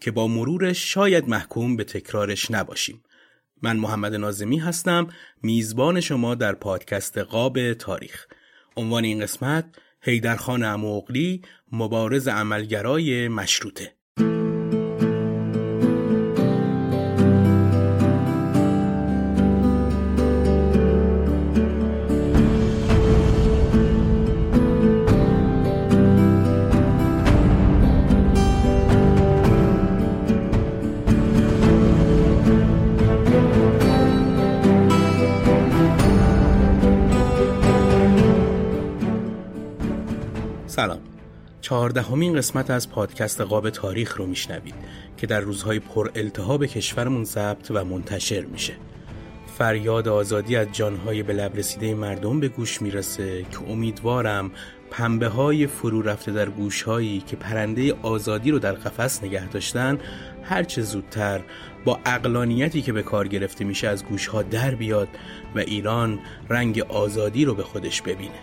که با مرورش شاید محکوم به تکرارش نباشیم. من محمد ناظمی هستم، میزبان شما در پادکست قاب تاریخ. عنوان این قسمت: حیدرخان عمواوغلی، مبارز عملگرای مشروطه. سلام، 14مین قسمت از پادکست قاب تاریخ رو میشنوید که در روزهای پر التهاب کشورمون ضبط و منتشر میشه. فریاد آزادی از جانهای به لب رسیده مردم به گوش میرسه که امیدوارم پنبه های فرو رفته در گوشهایی که پرنده آزادی رو در قفس نگه داشتن هرچه زودتر با عقلانیتی که به کار گرفته میشه از گوشها در بیاد و ایران رنگ آزادی رو به خودش ببینه.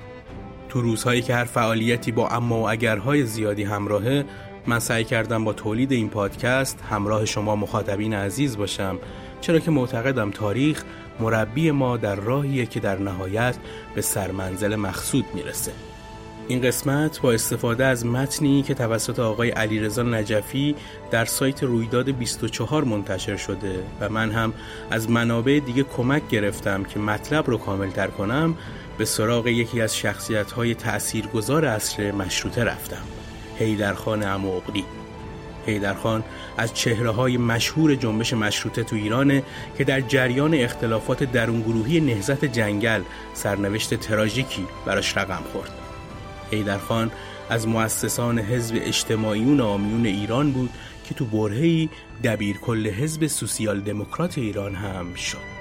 تو روزهایی که هر فعالیتی با اما و اگرهای زیادی همراهه، من سعی کردم با تولید این پادکست همراه شما مخاطبین عزیز باشم، چرا که معتقدم تاریخ مربی ما در راهیه که در نهایت به سرمنزل مقصود میرسه. این قسمت با استفاده از متنی که توسط آقای علیرضا نجفی در سایت رویداد 24 منتشر شده و من هم از منابع دیگه کمک گرفتم که مطلب رو کامل‌تر کنم، به سراغ یکی از شخصیت‌های تأثیرگذار عصر مشروطه رفتم: حیدرخان عمواوغلی. حیدرخان از چهره‌های مشهور جنبش مشروطه تو ایران که در جریان اختلافات درونگروهی نهضت جنگل سرنوشت تراژیکی براش رقم خورد. حیدرخان از مؤسسان حزب اجتماعیون عامیون ایران بود که تو برهه‌ای دبیرکل حزب سوسیال دموکرات ایران هم شد.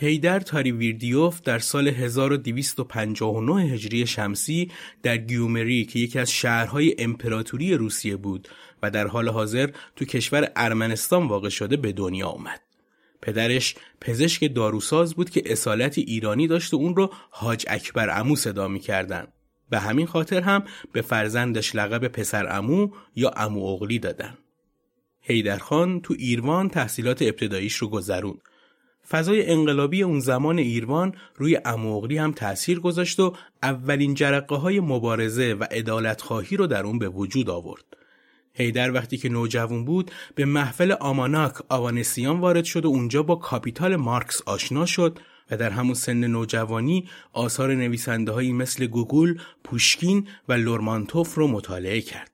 حیدر تاریویردیوف در سال 1259 هجری شمسی در گیومری که یکی از شهرهای امپراتوری روسیه بود و در حال حاضر تو کشور ارمنستان واقع شده به دنیا آمد. پدرش پزشک داروساز بود که اصالت ایرانی داشت و اون رو حاج اکبر عمو صدا می‌کردن. به همین خاطر هم به فرزندش لقب پسر عمو یا عمواوغلی دادن. حیدرخان تو ایروان تحصیلات ابتداییش رو گذروند. فضای انقلابی اون زمان ایروان روی عمواوغلی هم تأثیر گذاشت و اولین جرقه‌های مبارزه و عدالت‌خواهی رو در اون به وجود آورد. حیدر وقتی که نوجوان بود به محفل آماناک آوانسیان وارد شد و اونجا با کاپیتال مارکس آشنا شد و در همون سن نوجوانی آثار نویسنده‌هایی مثل گوگل، پوشکین و لورمانتوف رو مطالعه کرد.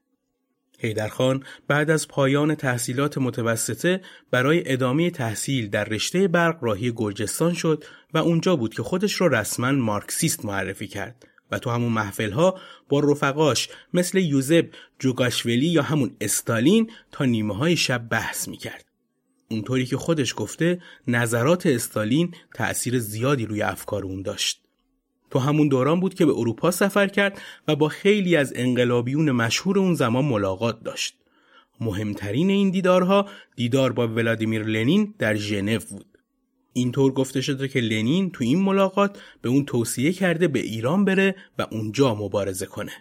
حیدرخان بعد از پایان تحصیلات متوسطه برای ادامه تحصیل در رشته برق راهی گرجستان شد و اونجا بود که خودش رو رسما مارکسیست معرفی کرد و تو همون محفل‌ها با رفقاش مثل یوزب جوگاشویلی یا همون استالین تا نیمه‌های شب بحث می‌کرد. اونطوری که خودش گفته نظرات استالین تأثیر زیادی روی افکار اون داشت. تو همون دوران بود که به اروپا سفر کرد و با خیلی از انقلابیون مشهور اون زمان ملاقات داشت. مهمترین این دیدارها دیدار با ولادیمیر لنین در ژنو بود. اینطور گفته شده که لنین تو این ملاقات به اون توصیه کرده به ایران بره و اونجا مبارزه کنه.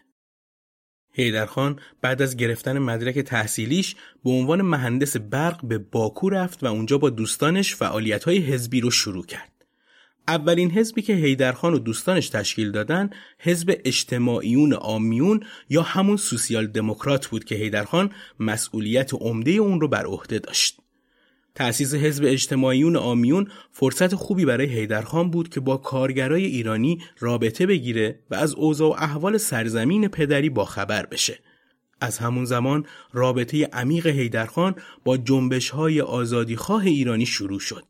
حیدرخان بعد از گرفتن مدرک تحصیلیش به عنوان مهندس برق به باکو رفت و اونجا با دوستانش فعالیت‌های حزبی رو شروع کرد. اولین حزبی که حیدرخان و دوستانش تشکیل دادن حزب اجتماعیون عامیون یا همون سوسیال دموکرات بود که حیدرخان مسئولیت عمده اون رو بر عهده داشت. تأسیس حزب اجتماعیون عامیون فرصت خوبی برای حیدرخان بود که با کارگرای ایرانی رابطه بگیره و از اوضاع و احوال سرزمین پدری باخبر بشه. از همون زمان رابطه عمیق حیدرخان با جنبش‌های آزادیخواه ایرانی شروع شد.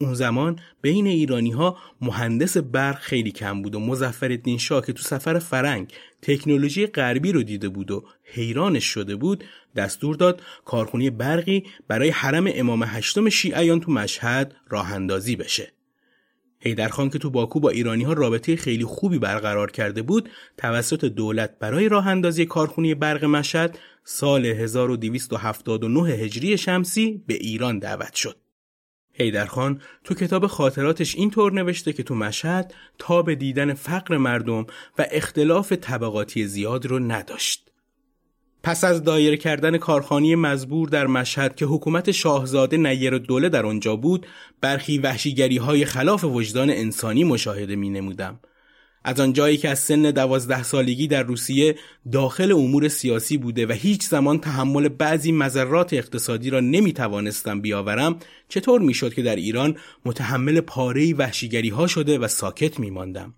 اون زمان بین ایرانی‌ها مهندس برق خیلی کم بود و مظفرالدین شاه که تو سفر فرنگ تکنولوژی غربی رو دیده بود و حیرانش شده بود، دستور داد کارخونه برقی برای حرم امام هشتم شیعیان تو مشهد راه اندازی بشه. حیدرخان که تو باکو با ایرانی‌ها رابطه خیلی خوبی برقرار کرده بود، توسط دولت برای راه اندازی کارخونه برق مشهد سال 1279 هجری شمسی به ایران دعوت شد. حیدرخان تو کتاب خاطراتش اینطور نوشته که تو مشهد تا به دیدن فقر مردم و اختلاف طبقاتی زیاد رو نداشت. پس از دایر کردن کارخانه مزبور در مشهد که حکومت شاهزاده نصیرالدوله در آنجا بود، برخی وحشیگری‌های خلاف وجدان انسانی مشاهده می‌نمودم. از آنجایی که از سن 12 سالگی در روسیه داخل امور سیاسی بوده و هیچ زمان تحمل بعضی مضرات اقتصادی را نمی توانستم بیاورم، چطور می شد که در ایران متحمل پاره‌ای وحشیگری‌ها شده و ساکت می ماندم؟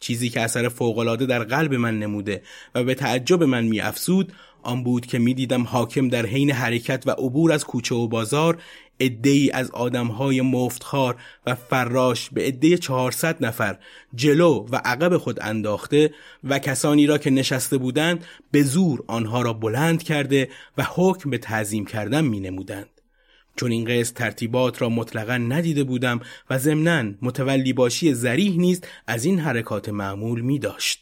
چیزی که اثر فوق‌العاده در قلب من نموده و به تعجب من می افزود آن بود که می دیدم حاکم در حین حرکت و عبور از کوچه و بازار عده‌ای از آدم‌های مفتخوار و فراش به عده 400 نفر جلو و عقب خود انداخته و کسانی را که نشسته بودند به زور آنها را بلند کرده و حکم به تعظیم کردن می‌نمودند. چون این قصد ترتیبات را مطلقاً ندیده بودم و ضمناً متولی باشی ذریح نیست از این حرکات معمول می‌داشت.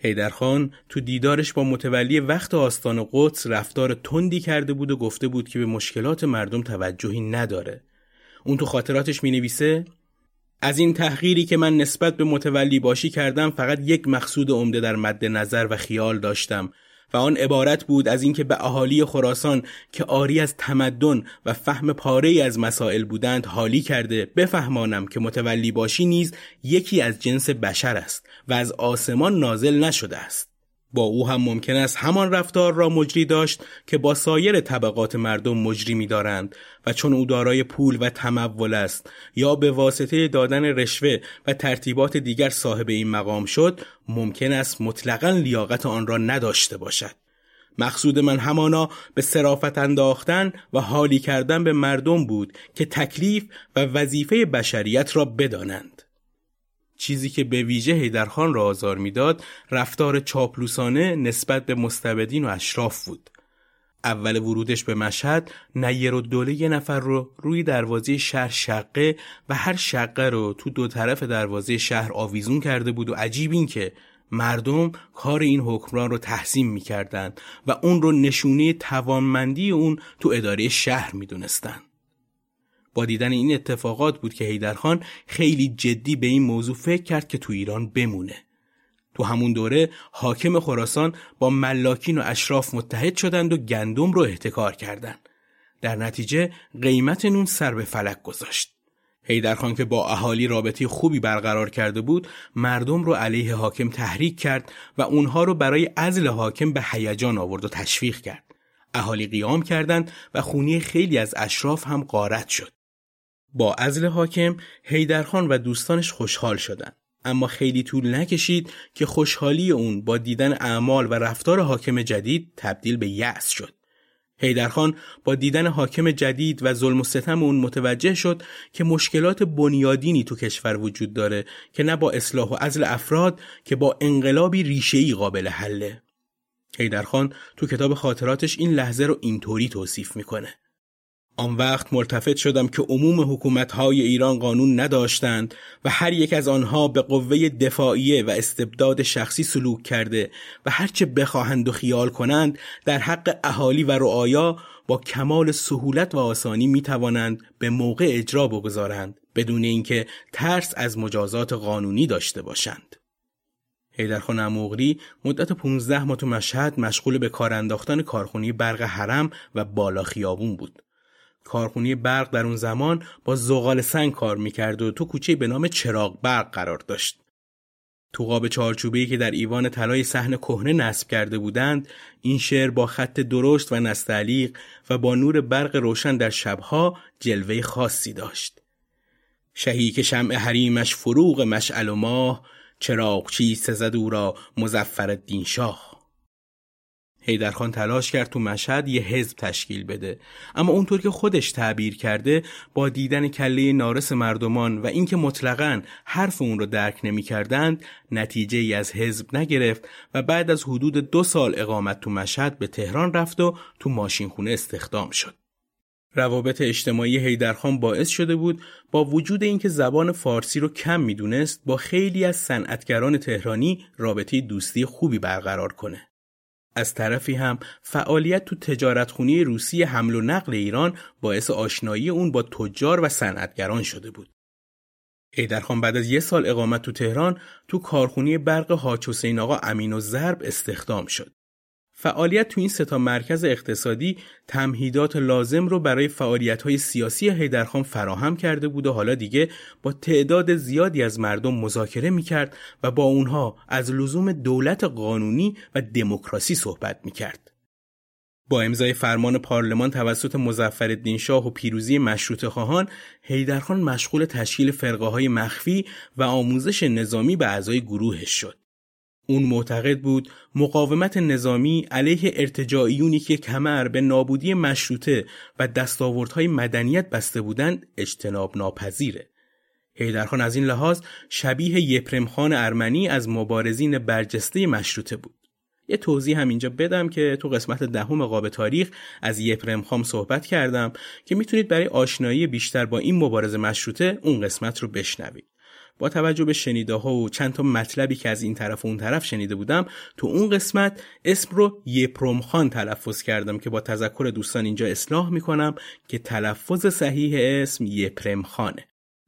حیدرخان تو دیدارش با متولی وقت آستان قدس رفتار تندی کرده بود و گفته بود که به مشکلات مردم توجهی نداره. اون تو خاطراتش می نویسه: از این تحقیری که من نسبت به متولی باشی کردم فقط یک مقصود عمده در مد نظر و خیال داشتم و آن عبارت بود از اینکه به اهالی خراسان که عاری از تمدن و فهم پاره‌ای از مسائل بودند حالی کرده بفهمانم که متولی باشی نیز یکی از جنس بشر است و از آسمان نازل نشده است. با او هم ممکن است همان رفتار را مجری داشت که با سایر طبقات مردم مجری می‌دارند و چون او دارای پول و تمول است یا به واسطه دادن رشوه و ترتیبات دیگر صاحب این مقام شد، ممکن است مطلقاً لیاقت آن را نداشته باشد. مقصود من همانا به صرافت انداختن و حالی کردن به مردم بود که تکلیف و وظیفه بشریت را بدانند. چیزی که به ویژه حیدرخان را آزار میداد رفتار چاپلوسانه نسبت به مستبدین و اشراف بود. اول ورودش به مشهد نصیرالدوله یه نفر رو روی دروازه شهر شقه و هر شقه رو تو دو طرف دروازه شهر آویزون کرده بود و عجیب این که مردم کار این حکمران رو تحسین می‌کردند و اون رو نشونه توانمندی اون تو اداره شهر می‌دونستند. با دیدن این اتفاقات بود که حیدرخان خیلی جدی به این موضوع فکر کرد که تو ایران بمونه. تو همون دوره حاکم خراسان با ملاکین و اشراف متحد شدند و گندم رو احتکار کردند. در نتیجه قیمت نون سر به فلک گذاشت. حیدرخان که با اهالی رابطه خوبی برقرار کرده بود، مردم رو علیه حاکم تحریک کرد و اونها رو برای عزل حاکم به هیجان آورد و تشویق کرد. اهالی قیام کردند و خونی خیلی از اشراف هم غارت شد. با عزل حاکم حیدرخان و دوستانش خوشحال شدند، اما خیلی طول نکشید که خوشحالی اون با دیدن اعمال و رفتار حاکم جدید تبدیل به یأس شد. حیدرخان با دیدن حاکم جدید و ظلم و ستم اون متوجه شد که مشکلات بنیادینی تو کشور وجود داره که نه با اصلاح و عزل افراد که با انقلابی ریشه‌ای قابل حله. حیدرخان تو کتاب خاطراتش این لحظه رو اینطوری توصیف میکنه: آن وقت ملتفت شدم که عموم حکومت‌های ایران قانون نداشتند و هر یک از آنها به قوه دفاعیه و استبداد شخصی سلوک کرده و هرچه بخواهند و خیال کنند در حق اهالی و رعایا با کمال سهولت و آسانی می‌توانند به موقع اجرا بگذارند بدون اینکه ترس از مجازات قانونی داشته باشند. حیدرخان عمواوغلی مدت 15 ماه تو مشهد مشغول به کار انداختن کارخونه برق حرم و بالا خیابون بود. کارخونه برق در اون زمان با زغال سنگ کار میکرد و تو کوچه به نام چراغ برق قرار داشت. تو قاب چارچوبی که در ایوان طلای صحن کهنه نصب کرده بودند این شعر با خط درشت و نستعلیق و با نور برق روشن در شبها جلوه خاصی داشت. شهی که شمع حریمش فروغ مشعل و ماه، چراغچی سزد او را مظفرالدین شاه. حیدرخان تلاش کرد تو مشهد یه حزب تشکیل بده، اما اونطور که خودش تعبیر کرده با دیدن کله نارس مردمان و اینکه مطلقاً حرف اون رو درک نمی‌کردند نتیجه ای از حزب نگرفت و بعد از حدود 2 سال اقامت تو مشهد به تهران رفت و تو ماشینخونه استخدام شد. روابط اجتماعی حیدرخان باعث شده بود با وجود اینکه زبان فارسی رو کم می‌دونست با خیلی از صنعتگران تهرانی رابطه دوستی خوبی برقرار کنه. از طرفی هم فعالیت تو تجارتخونه روسیه حمل و نقل ایران باعث آشنایی اون با تجار و صنعتگران شده بود. حیدرخان بعد از 1 سال اقامت تو تهران تو کارخونه برق حاج حسین آقا امین‌الضرب استخدام شد. فعالیت تو این 3 تا مرکز اقتصادی تمهیدات لازم رو برای فعالیت‌های سیاسی حیدرخان فراهم کرده بود و حالا دیگه با تعداد زیادی از مردم مذاکره می‌کرد و با اونها از لزوم دولت قانونی و دموکراسی صحبت می‌کرد. با امضای فرمان پارلمان توسط مظفرالدین شاه و پیروزی مشروطه‌خواهان، حیدرخان مشغول تشکیل فرقه‌های مخفی و آموزش نظامی به اعضای گروهش شد. اون معتقد بود مقاومت نظامی علیه ارتجاعیونی که کمر به نابودی مشروطه و دستاوردهای مدنیت بسته بودند اجتناب ناپذیره. حیدرخان از این لحاظ شبیه یپرم خان ارمنی از مبارزین برجسته مشروطه بود. یه توضیح هم اینجا بدم که تو قسمت 10 قاب تاریخ از یپرم خان صحبت کردم که میتونید برای آشنایی بیشتر با این مبارز مشروطه اون قسمت رو بشنوید. با توجه به شنیده‌ها و چند تا مطلبی که از این طرف و اون طرف شنیده بودم تو اون قسمت اسم رو یپرم خان تلفظ کردم که با تذکر دوستان اینجا اصلاح میکنم که تلفظ صحیح اسم یپرم خانه.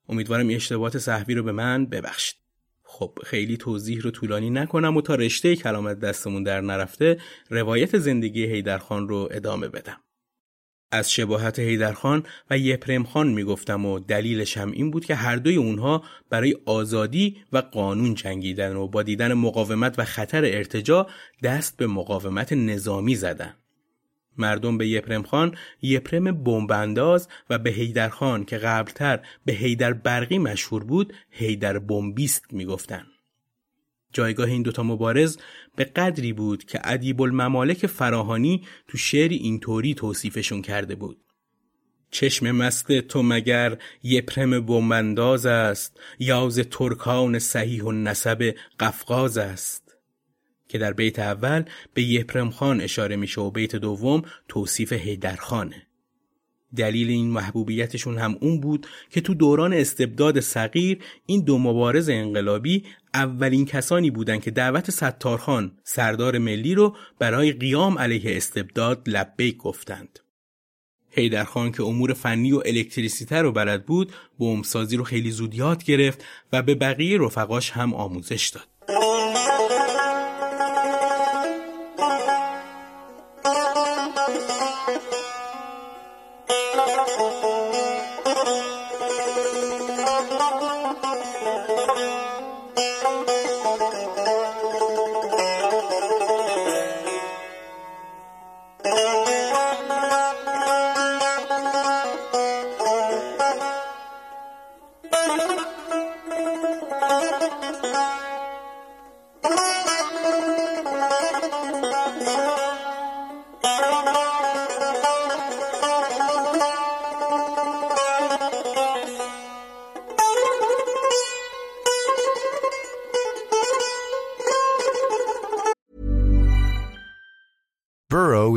امیدوارم این اشتباهات صحبی رو به من ببخشید. خب خیلی توضیح رو طولانی نکنم و تا رشته کلامت دستمون در نرفته روایت زندگی حیدرخان رو ادامه بدم. از شباهت حیدرخان و یپرم خان میگفتم و دلیلش هم این بود که هر دوی اونها برای آزادی و قانون جنگیدن و با دیدن مقاومت و خطر ارتجاع دست به مقاومت نظامی زدن. مردم به یپرم خان یپرم بمب‌انداز و به حیدرخان که قبلتر به حیدر برقی مشهور بود حیدر بمبیست میگفتن. جایگاه این دوتا مبارز به قدری بود که ادیب الممالک فراهانی تو شعری اینطوری توصیفشون کرده بود: چشم مست تو مگر یپرم بمب‌انداز است، یاز ترکان صحیح و نسب قفقاز است، که در بیت اول به یپرم خان اشاره میشه و بیت دوم توصیف حیدرخانه. دلیل این محبوبیتشون هم اون بود که تو دوران استبداد صغیر این دو مبارز انقلابی اولین کسانی بودند که دعوت ستارخان سردار ملی رو برای قیام علیه استبداد لبیک گفتند. حیدرخان که امور فنی و الکتریسیته رو بلد بود بمبسازی رو خیلی زود یاد گرفت و به بقیه رفقاش هم آموزش داد. Burrow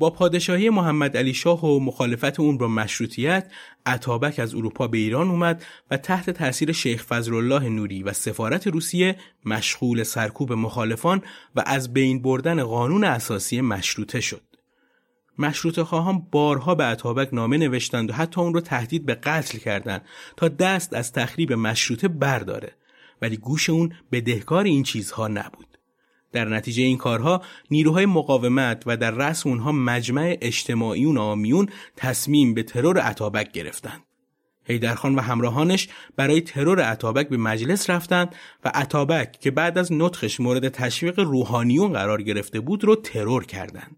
با پادشاهی محمد علی شاه و مخالفت اون با مشروطیت، اتابک از اروپا به ایران اومد و تحت تاثیر شیخ فضلالله نوری و سفارت روسیه مشغول سرکوب مخالفان و از بین بردن قانون اساسی مشروطه شد. مشروطه خواهان بارها به اتابک نامه نوشتند و حتی اون رو تهدید به قتل کردند تا دست از تخریب مشروطه برداره، ولی گوش اون بدهکار این چیزها نبود. در نتیجه این کارها نیروهای مقاومت و در رأس اونها مجمع اجتماعیون عامیون تصمیم به ترور اتابک گرفتند. حیدرخان و همراهانش برای ترور اتابک به مجلس رفتند و اتابک که بعد از نطقش مورد تشویق روحانیون قرار گرفته بود رو ترور کردند.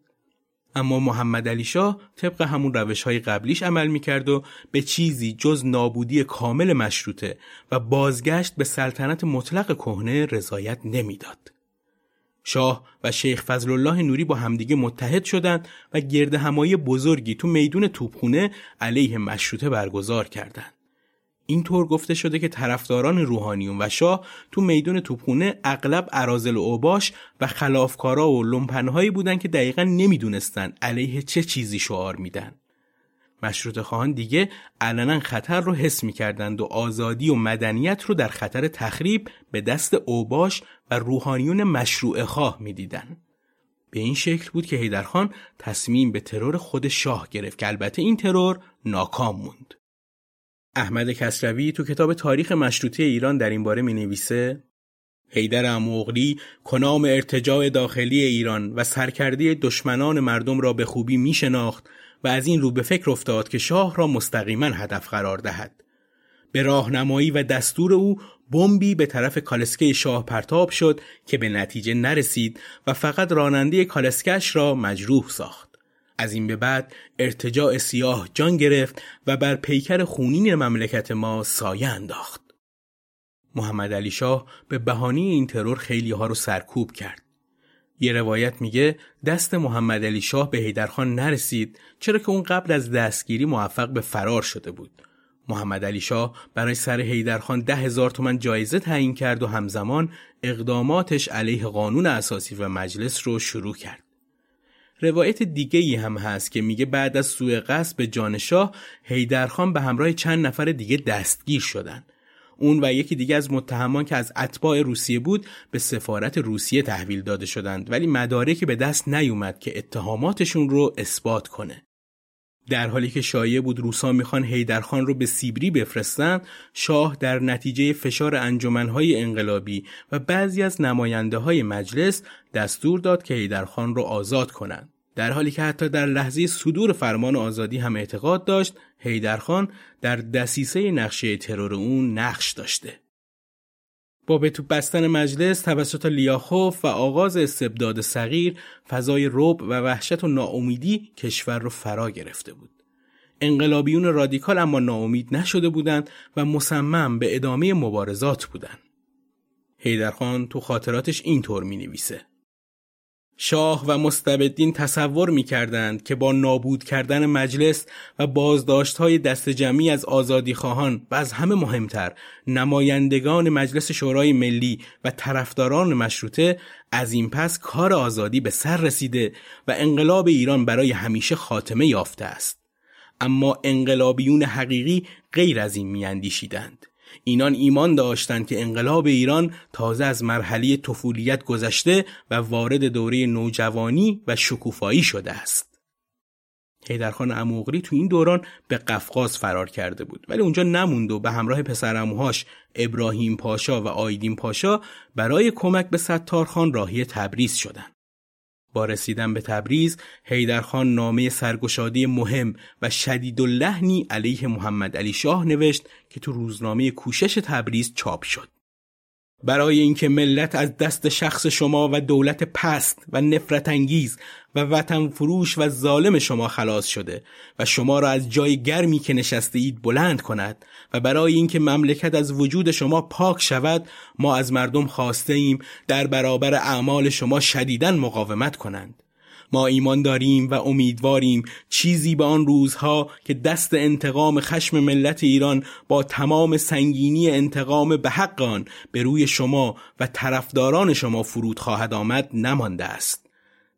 اما محمد علی شاه طبق همون روش‌های قبلیش عمل می‌کرد و به چیزی جز نابودی کامل مشروطه و بازگشت به سلطنت مطلق کهنه رضایت نمی‌داد. شاه و شیخ فضلالله نوری با همدیگه متحد شدند و گردهمایی بزرگی تو میدان توپخانه علیه مشروطه برگزار کردند. اینطور گفته شده که طرفداران روحانیون و شاه تو میدان توپخانه اغلب اراذل و اوباش و خلافکارا و لومپنهایی بودند که دقیقاً نمیدونستند علیه چه چیزی شعار میدن. مشروطه خواهان دیگه علنا خطر رو حس می‌کردند و آزادی و مدنیت رو در خطر تخریب به دست اوباش و روحانیون مشروع خواه می‌دیدند. به این شکل بود که حیدرخان تصمیم به ترور خود شاه گرفت که البته این ترور ناکام موند. احمد کسروی تو کتاب تاریخ مشروطه ایران در این باره می‌نویسه: حیدر عمواوغلی کنام ارتجاع داخلی ایران و سرکردی دشمنان مردم را به خوبی می‌شناخت و از این رو به فکر افتاد که شاه را مستقیما هدف قرار دهد. به راهنمایی و دستور او بمبی به طرف کالسکه شاه پرتاب شد که به نتیجه نرسید و فقط راننده کالسکش را مجروح ساخت. از این به بعد ارتجاع سیاه جان گرفت و بر پیکر خونین مملکت ما سایه انداخت. محمد علی شاه به بهانه این ترور خیلی ها رو سرکوب کرد. یه روایت میگه دست محمد علی شاه به حیدرخان نرسید، چرا که اون قبل از دستگیری موفق به فرار شده بود. محمد علی شاه برای سر حیدرخان 10,000 تومان جایزه تعیین کرد و همزمان اقداماتش علیه قانون اساسی و مجلس رو شروع کرد. روایت دیگه‌ای هم هست که میگه بعد از سوء قصد به جان شاه، حیدرخان به همراه چند نفر دیگه دستگیر شدند. اون و یکی دیگه از متهمان که از اتباع روسیه بود به سفارت روسیه تحویل داده شدند، ولی مدارکی به دست نیومد که اتهاماتشون رو اثبات کنه. در حالی که شایع بود روسا میخوان حیدرخان رو به سیبری بفرستن، شاه در نتیجه فشار انجمنهای انقلابی و بعضی از نماینده‌های مجلس دستور داد که حیدرخان رو آزاد کنن. در حالی که حتی در لحظه صدور فرمان آزادی هم اعتقاد داشت حیدرخان در دسیسه نقشه ترور اون نقش داشته. با به توپ بستن مجلس توسط لیاخوف و آغاز استبداد صغیر، فضای رعب و وحشت و ناامیدی کشور رو فرا گرفته بود. انقلابیون رادیکال اما ناامید نشده بودند و مصمم به ادامه مبارزات بودند. حیدرخان تو خاطراتش اینطور می‌نویسه: شاه و مستبدین تصور می‌کردند که با نابود کردن مجلس و بازداشت‌های دست جمعی از آزادیخواهان و از همه مهمتر نمایندگان مجلس شورای ملی و طرفداران مشروطه، از این پس کار آزادی به سر رسیده و انقلاب ایران برای همیشه خاتمه یافته است. اما انقلابیون حقیقی غیر از این می‌اندیشیدند. اینان ایمان داشتند که انقلاب ایران تازه از مرحله طفولیت گذشته و وارد دوره نوجوانی و شکوفایی شده است. حیدرخان عمواوغلی تو این دوران به قفقاز فرار کرده بود، ولی اونجا نموند و به همراه پسرعموهاش ابراهیم پاشا و آیدین پاشا برای کمک به ستارخان راهی تبریز شدند. با رسیدن به تبریز، حیدرخان نامه سرگشاده مهم و شدیداللحنی علیه محمد علی شاه نوشت که تو روزنامه کوشش تبریز چاپ شد. برای اینکه ملت از دست شخص شما و دولت پست و نفرت انگیز و وطن فروش و ظالم شما خلاص شده و شما را از جای گرمی که نشسته اید بلند کند و برای اینکه مملکت از وجود شما پاک شود، ما از مردم خواسته ایم در برابر اعمال شما شدیداً مقاومت کنند. ما ایمان داریم و امیدواریم چیزی به آن روزها که دست انتقام خشم ملت ایران با تمام سنگینی انتقام به حق آن به روی شما و طرفداران شما فرود خواهد آمد نمانده است.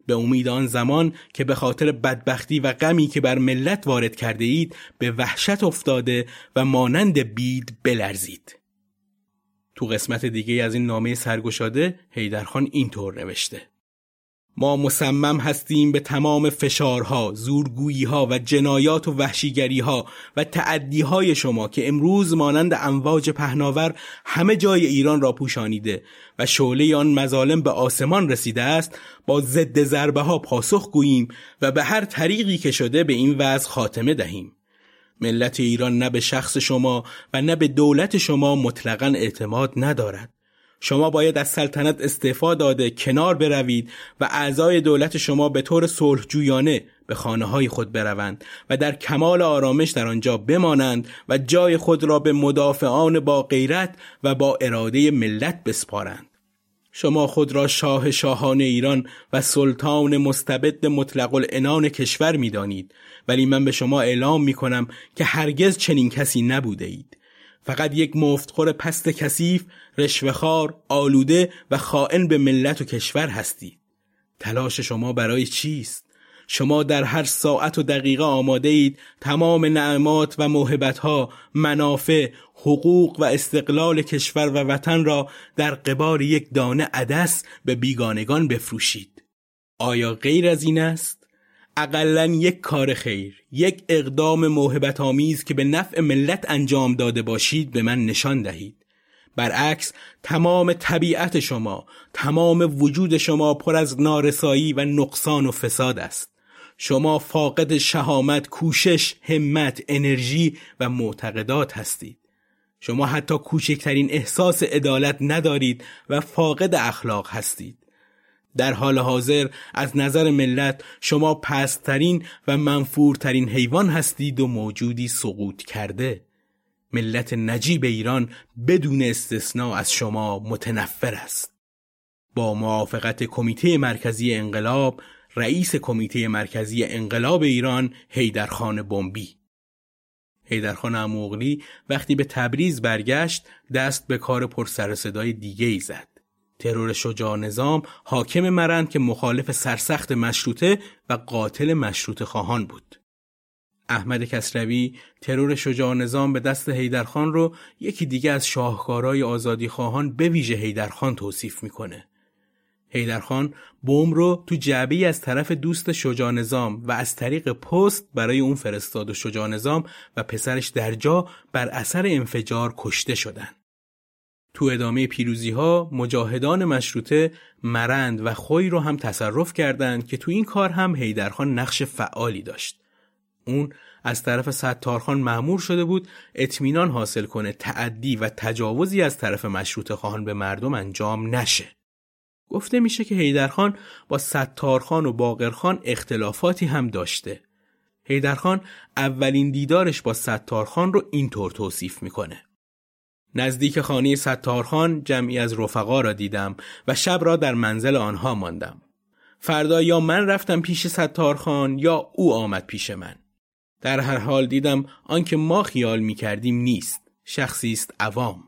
به امید آن زمان که به خاطر بدبختی و غمی که بر ملت وارد کرده اید به وحشت افتاده و مانند بید بلرزید. تو قسمت دیگه از این نامه سرگشاده حیدرخان اینطور نوشته: ما مصمم هستیم به تمام فشارها، زورگوییها و جنایات و وحشیگریها و تعدیهای شما که امروز مانند امواج پهناور همه جای ایران را پوشانیده و شعله آن مظالم به آسمان رسیده است، با ضد ضربه ها پاسخ گوییم و به هر طریقی که شده به این وضع خاتمه دهیم. ملت ایران نه به شخص شما و نه به دولت شما مطلقاً اعتماد ندارد. شما باید از سلطنت استعفا داده کنار بروید و اعضای دولت شما به طور صلحجویانه به خانه‌های خود بروند و در کمال آرامش در آنجا بمانند و جای خود را به مدافعان با غیرت و با اراده ملت بسپارند. شما خود را شاه شاهان ایران و سلطان مستبد مطلق العنان کشور می‌دانید، ولی من به شما اعلام می‌کنم که هرگز چنین کسی نبوده اید. فقط یک مفتخور پست کثیف، رشوه‌خوار، آلوده و خائن به ملت و کشور هستید. تلاش شما برای چیست؟ شما در هر ساعت و دقیقه آماده اید تمام نعمات و موهبت‌ها، منافع، حقوق و استقلال کشور و وطن را در قبال یک دانه عدس به بیگانگان بفروشید. آیا غیر از این است؟ اقلاً یک کار خیر، یک اقدام موهبت‌آمیز که به نفع ملت انجام داده باشید به من نشان دهید. برعکس، تمام طبیعت شما، تمام وجود شما پر از نارسایی و نقصان و فساد است. شما فاقد شهامت، کوشش، همت، انرژی و معتقدات هستید. شما حتی کوچکترین احساس عدالت ندارید و فاقد اخلاق هستید. در حال حاضر از نظر ملت شما پست‌ترین و منفورترین حیوان هستید و موجودی سقوط کرده. ملت نجیب ایران بدون استثناء از شما متنفر است. با موافقت کمیته مرکزی انقلاب، رئیس کمیته مرکزی انقلاب ایران، حیدرخان بمبی. حیدرخان عمواوغلی وقتی به تبریز برگشت دست به کار پرسر صدای دیگه ای زد. ترور شجاع نظام، حاکم مرند که مخالف سرسخت مشروطه و قاتل مشروطه خواهان بود. احمد کسروی ترور شجاع نظام به دست حیدرخان رو یکی دیگه از شاهکارهای آزادی خواهان به ویژه حیدرخان توصیف میکنه. حیدرخان بمب رو تو جعبه‌ای از طرف دوست شجاع نظام و از طریق پست برای اون فرستاد و شجاع نظام و پسرش درجا بر اثر انفجار کشته شدند. تو ادامه پیروزی‌ها مجاهدان مشروطه مرند و خوی رو هم تصرف کردند که تو این کار هم حیدرخان نقش فعالی داشت. اون از طرف ستارخان مأمور شده بود اطمینان حاصل کنه تعدی و تجاوزی از طرف مشروطه خواهان به مردم انجام نشه. گفته میشه که حیدرخان با ستارخان و باقرخان اختلافاتی هم داشته. حیدرخان اولین دیدارش با ستارخان رو اینطور توصیف میکنه: نزدیک خانه ستارخان جمعی از رفقا را دیدم و شب را در منزل آنها ماندم. فردا یا من رفتم پیش ستارخان یا او آمد پیش من. در هر حال دیدم آنکه ما خیال می‌کردیم نیست، شخصی است عوام.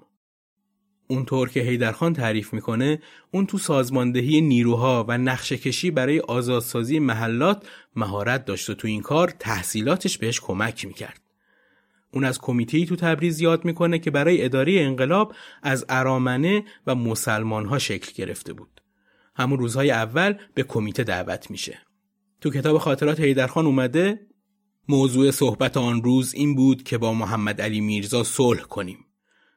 اونطور که حیدرخان تعریف میکنه، اون تو سازماندهی نیروها و نقشه‌کشی برای آزادسازی محلات مهارت داشت و تو این کار تحصیلاتش بهش کمک میکرد. اون از کمیته‌ای تو تبریز یاد میکنه که برای اداره انقلاب از ارامنه و مسلمان‌ها شکل گرفته بود. همون روزهای اول به کمیته دعوت میشه. تو کتاب خاطرات حیدرخان اومده موضوع صحبت آن روز این بود که با محمد علی میرزا صلح کنیم.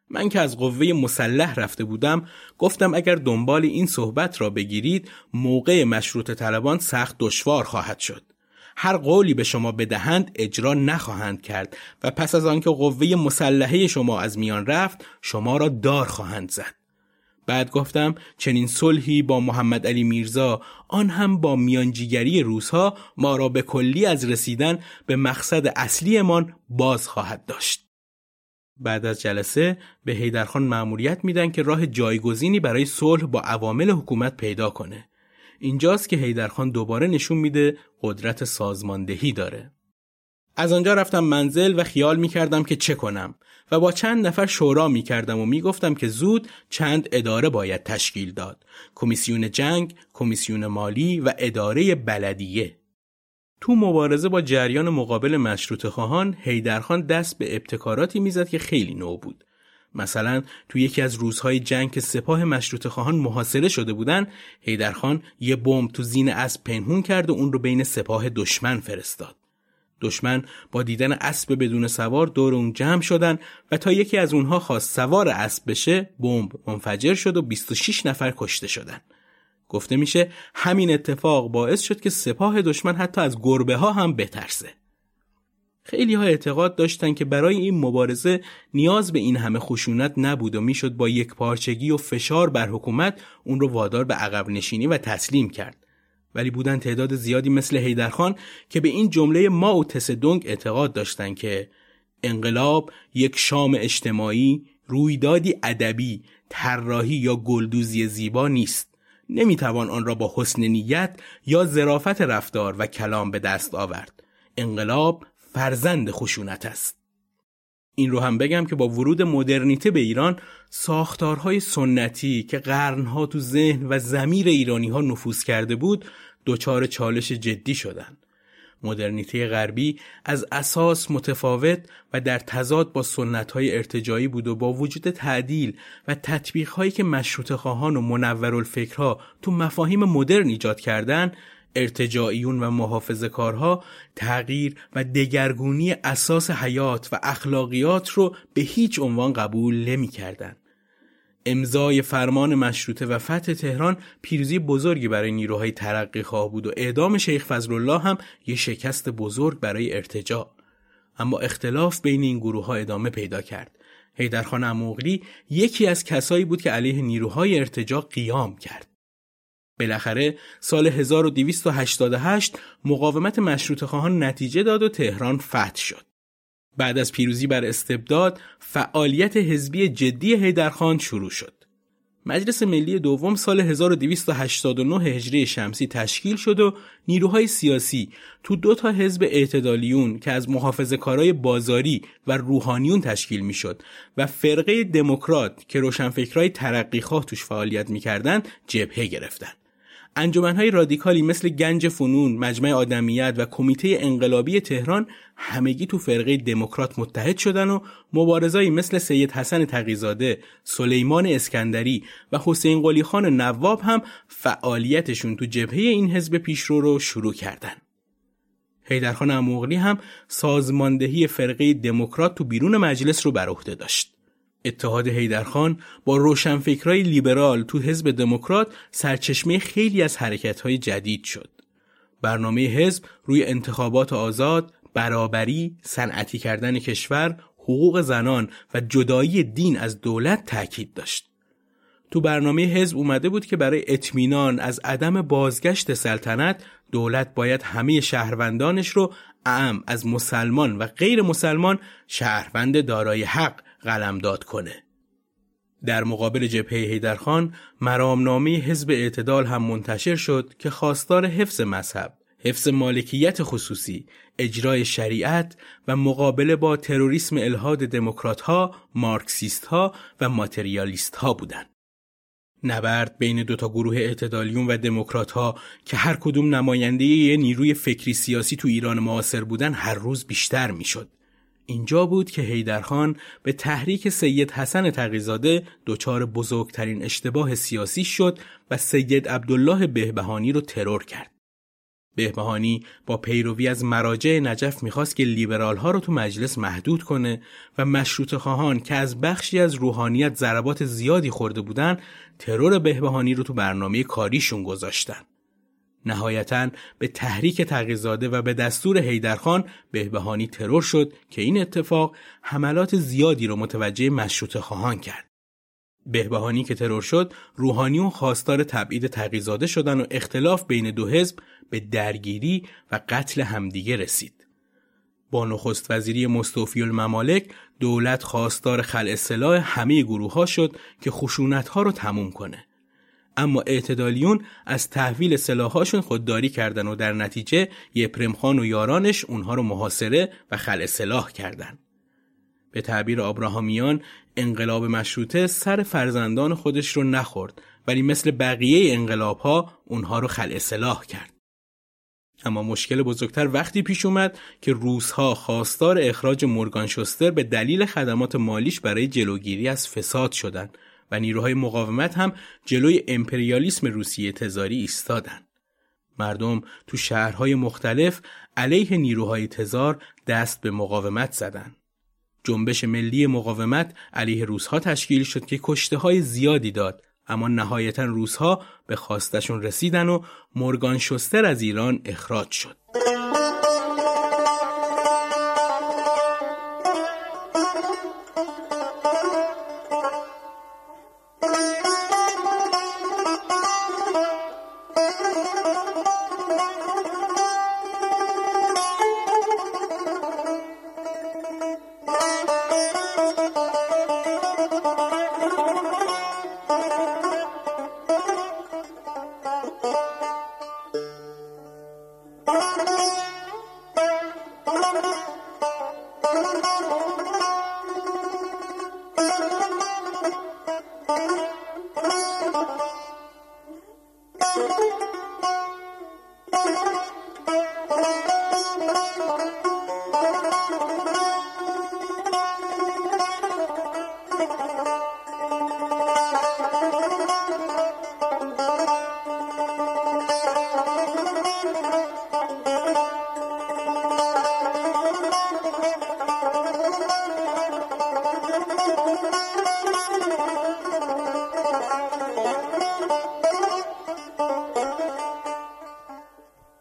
من که از قوه مسلح رفته بودم گفتم اگر دنبال این صحبت را بگیرید موقع مشروطه طلبان سخت دشوار خواهد شد. هر قولی به شما بدهند اجرا نخواهند کرد و پس از آنکه قوه مسلحه شما از میان رفت شما را دار خواهند زد. بعد گفتم چنین صلحی با محمد علی میرزا آن هم با میانجیگری روس‌ها ما را به کلی از رسیدن به مقصد اصلیمان باز خواهد داشت. بعد از جلسه به حیدرخان مأموریت میدن که راه جایگزینی برای صلح با عوامل حکومت پیدا کنه. اینجاست که حیدرخان دوباره نشون میده قدرت سازماندهی داره. از آنجا رفتم منزل و خیال میکردم که چه کنم و با چند نفر شورا میکردم و میگفتم که زود چند اداره باید تشکیل داد: کمیسیون جنگ، کمیسیون مالی و اداره بلدیه. تو مبارزه با جریان مقابل مشروطه خواهان حیدرخان دست به ابتکاراتی میزد که خیلی نو بود. مثلا تو یکی از روزهای جنگ که سپاه مشروطه خواهان محاصره شده بودن، حیدرخان یه بمب تو زین اسب پنهون کرد و اون رو بین سپاه دشمن فرستاد. دشمن با دیدن اسب بدون سوار دور اون جمع شدن و تا یکی از اونها خواست سوار اسب بشه بمب منفجر شد و 26 نفر کشته شدن. گفته میشه همین اتفاق باعث شد که سپاه دشمن حتی از گربه ها هم بترسه. خیلی ها اعتقاد داشتن که برای این مبارزه نیاز به این همه خشونت نبود و میشد با یک پارچگی و فشار بر حکومت اون رو وادار به عقب نشینی و تسلیم کرد. ولی بودن تعداد زیادی مثل حیدرخان که به این جمله ماو تصدنگ اعتقاد داشتن که انقلاب یک شام اجتماعی، رویدادی ادبی، طراحی یا گلدوزی زیبا نیست. نمیتوان آن را با حسن نیت یا ظرافت رفتار و کلام به دست آورد. انقلاب فرزند خشونت است. این رو هم بگم که با ورود مدرنیته به ایران ساختارهای سنتی که قرنها تو ذهن و ضمیر ایرانی‌ها نفوذ کرده بود دچار چالش جدی شدند. مدرنیته غربی از اساس متفاوت و در تضاد با سنت‌های ارتجاعی بود و با وجود تعدیل و تطبیق‌هایی که مشروطه‌خواهان و منورالفکرها تو مفاهیم مدرن ایجاد کردند، ارتجاعیون و محافظه‌کارها تغییر و دگرگونی اساس حیات و اخلاقیات رو به هیچ عنوان قبول نمی‌کردند. امضای فرمان مشروطه و فتح تهران پیروزی بزرگی برای نیروهای ترقی‌خواه بود و اعدام شیخ فضلالله هم یه شکست بزرگ برای ارتجاع. اما اختلاف بین این گروه‌ها ادامه پیدا کرد. حیدرخان عمواوغلی یکی از کسایی بود که علیه نیروهای ارتجاع قیام کرد. بالاخره سال 1288 مقاومت مشروطه‌خواهان نتیجه داد و تهران فتح شد. بعد از پیروزی بر استبداد فعالیت حزبی جدی حیدرخان شروع شد. مجلس ملی دوم سال 1289 هجری شمسی تشکیل شد و نیروهای سیاسی تو دو تا حزب اعتدالیون که از محافظه‌کارای بازاری و روحانیون تشکیل میشد و فرقه دموکرات که روشنفکرای ترقی‌خواه توش فعالیت میکردند جبهه گرفتند. انجمن‌های رادیکالی مثل گنج فنون، مجمع آدمیت و کمیته انقلابی تهران همگی تو فرقه دموکرات متحد شدن و مبارزایی مثل سید حسن تقی‌زاده، سلیمان اسکندری و حسین قلی خان نواب هم فعالیتشون تو جبهه این حزب پیشرو رو شروع کردن. حیدرخان عمواوغلی هم سازماندهی فرقه دموکرات تو بیرون مجلس رو بر عهده داشت. اتحاد حیدرخان با روشنفکرای لیبرال تو حزب دموکرات سرچشمه خیلی از حرکت‌های جدید شد. برنامه حزب روی انتخابات آزاد، برابری، صنعتی کردن کشور، حقوق زنان و جدایی دین از دولت تاکید داشت. تو برنامه حزب اومده بود که برای اطمینان از عدم بازگشت سلطنت دولت باید همه شهروندانش رو اعم از مسلمان و غیر مسلمان شهروند دارای حق قلمداد کنه. در مقابل جبهه حیدرخان مرامنامه حزب اعتدال هم منتشر شد که خواستار حفظ مذهب، حفظ مالکیت خصوصی، اجرای شریعت و مقابله با تروریسم الحاد دموکرات‌ها، مارکسیست‌ها و ماتریالیست‌ها بودند. نبرد بین دوتا گروه اعتدالیون و دموکرات‌ها که هر کدوم نماینده یه نیروی فکری سیاسی تو ایران معاصر بودن هر روز بیشتر می‌شد. اینجا بود که حیدرخان به تحریک سید حسن تقی‌زاده دچار بزرگترین اشتباه سیاسی شد و سید عبدالله بهبهانی رو ترور کرد. بهبهانی با پیروی از مراجع نجف میخواست که لیبرال ها رو تو مجلس محدود کنه و مشروطه خواهان که از بخشی از روحانیت ضربات زیادی خورده بودن ترور بهبهانی رو تو برنامه کاریشون گذاشتن. نهایتاً به تحریک تقی‌زاده و به دستور حیدرخان بهبهانی ترور شد که این اتفاق حملات زیادی رو متوجه مشروطه خواهان کرد. بهبهانی که ترور شد، روحانیون خواستار تبعید تقی‌زاده شدن و اختلاف بین دو حزب به درگیری و قتل همدیگه رسید. با نخست وزیری مستوفی الممالک دولت خواستار خلع سلاح همه گروه‌ها شد که خشونت‌ها رو تموم کنه. اما اعتدالیون از تحویل سلاح‌هاشون خودداری کردن و در نتیجه یپرم خان و یارانش اونها رو محاصره و خلع سلاح کردن. به تعبیر آبراهامیان، انقلاب مشروطه سر فرزندان خودش رو نخورد، ولی مثل بقیه انقلاب‌ها اونها رو خلع سلاح کرد. اما مشکل بزرگتر وقتی پیش اومد که روس‌ها خواستار اخراج مورگان شوستر به دلیل خدمات مالیش برای جلوگیری از فساد شدند و نیروهای مقاومت هم جلوی امپریالیسم روسیه تزاری ایستادن. مردم تو شهرهای مختلف علیه نیروهای تزار دست به مقاومت زدند. جنبش ملی مقاومت علیه روس‌ها تشکیل شد که کشته‌های زیادی داد، اما نهایتاً روس‌ها به خواستشون رسیدن و مورگان شوستر از ایران اخراج شد.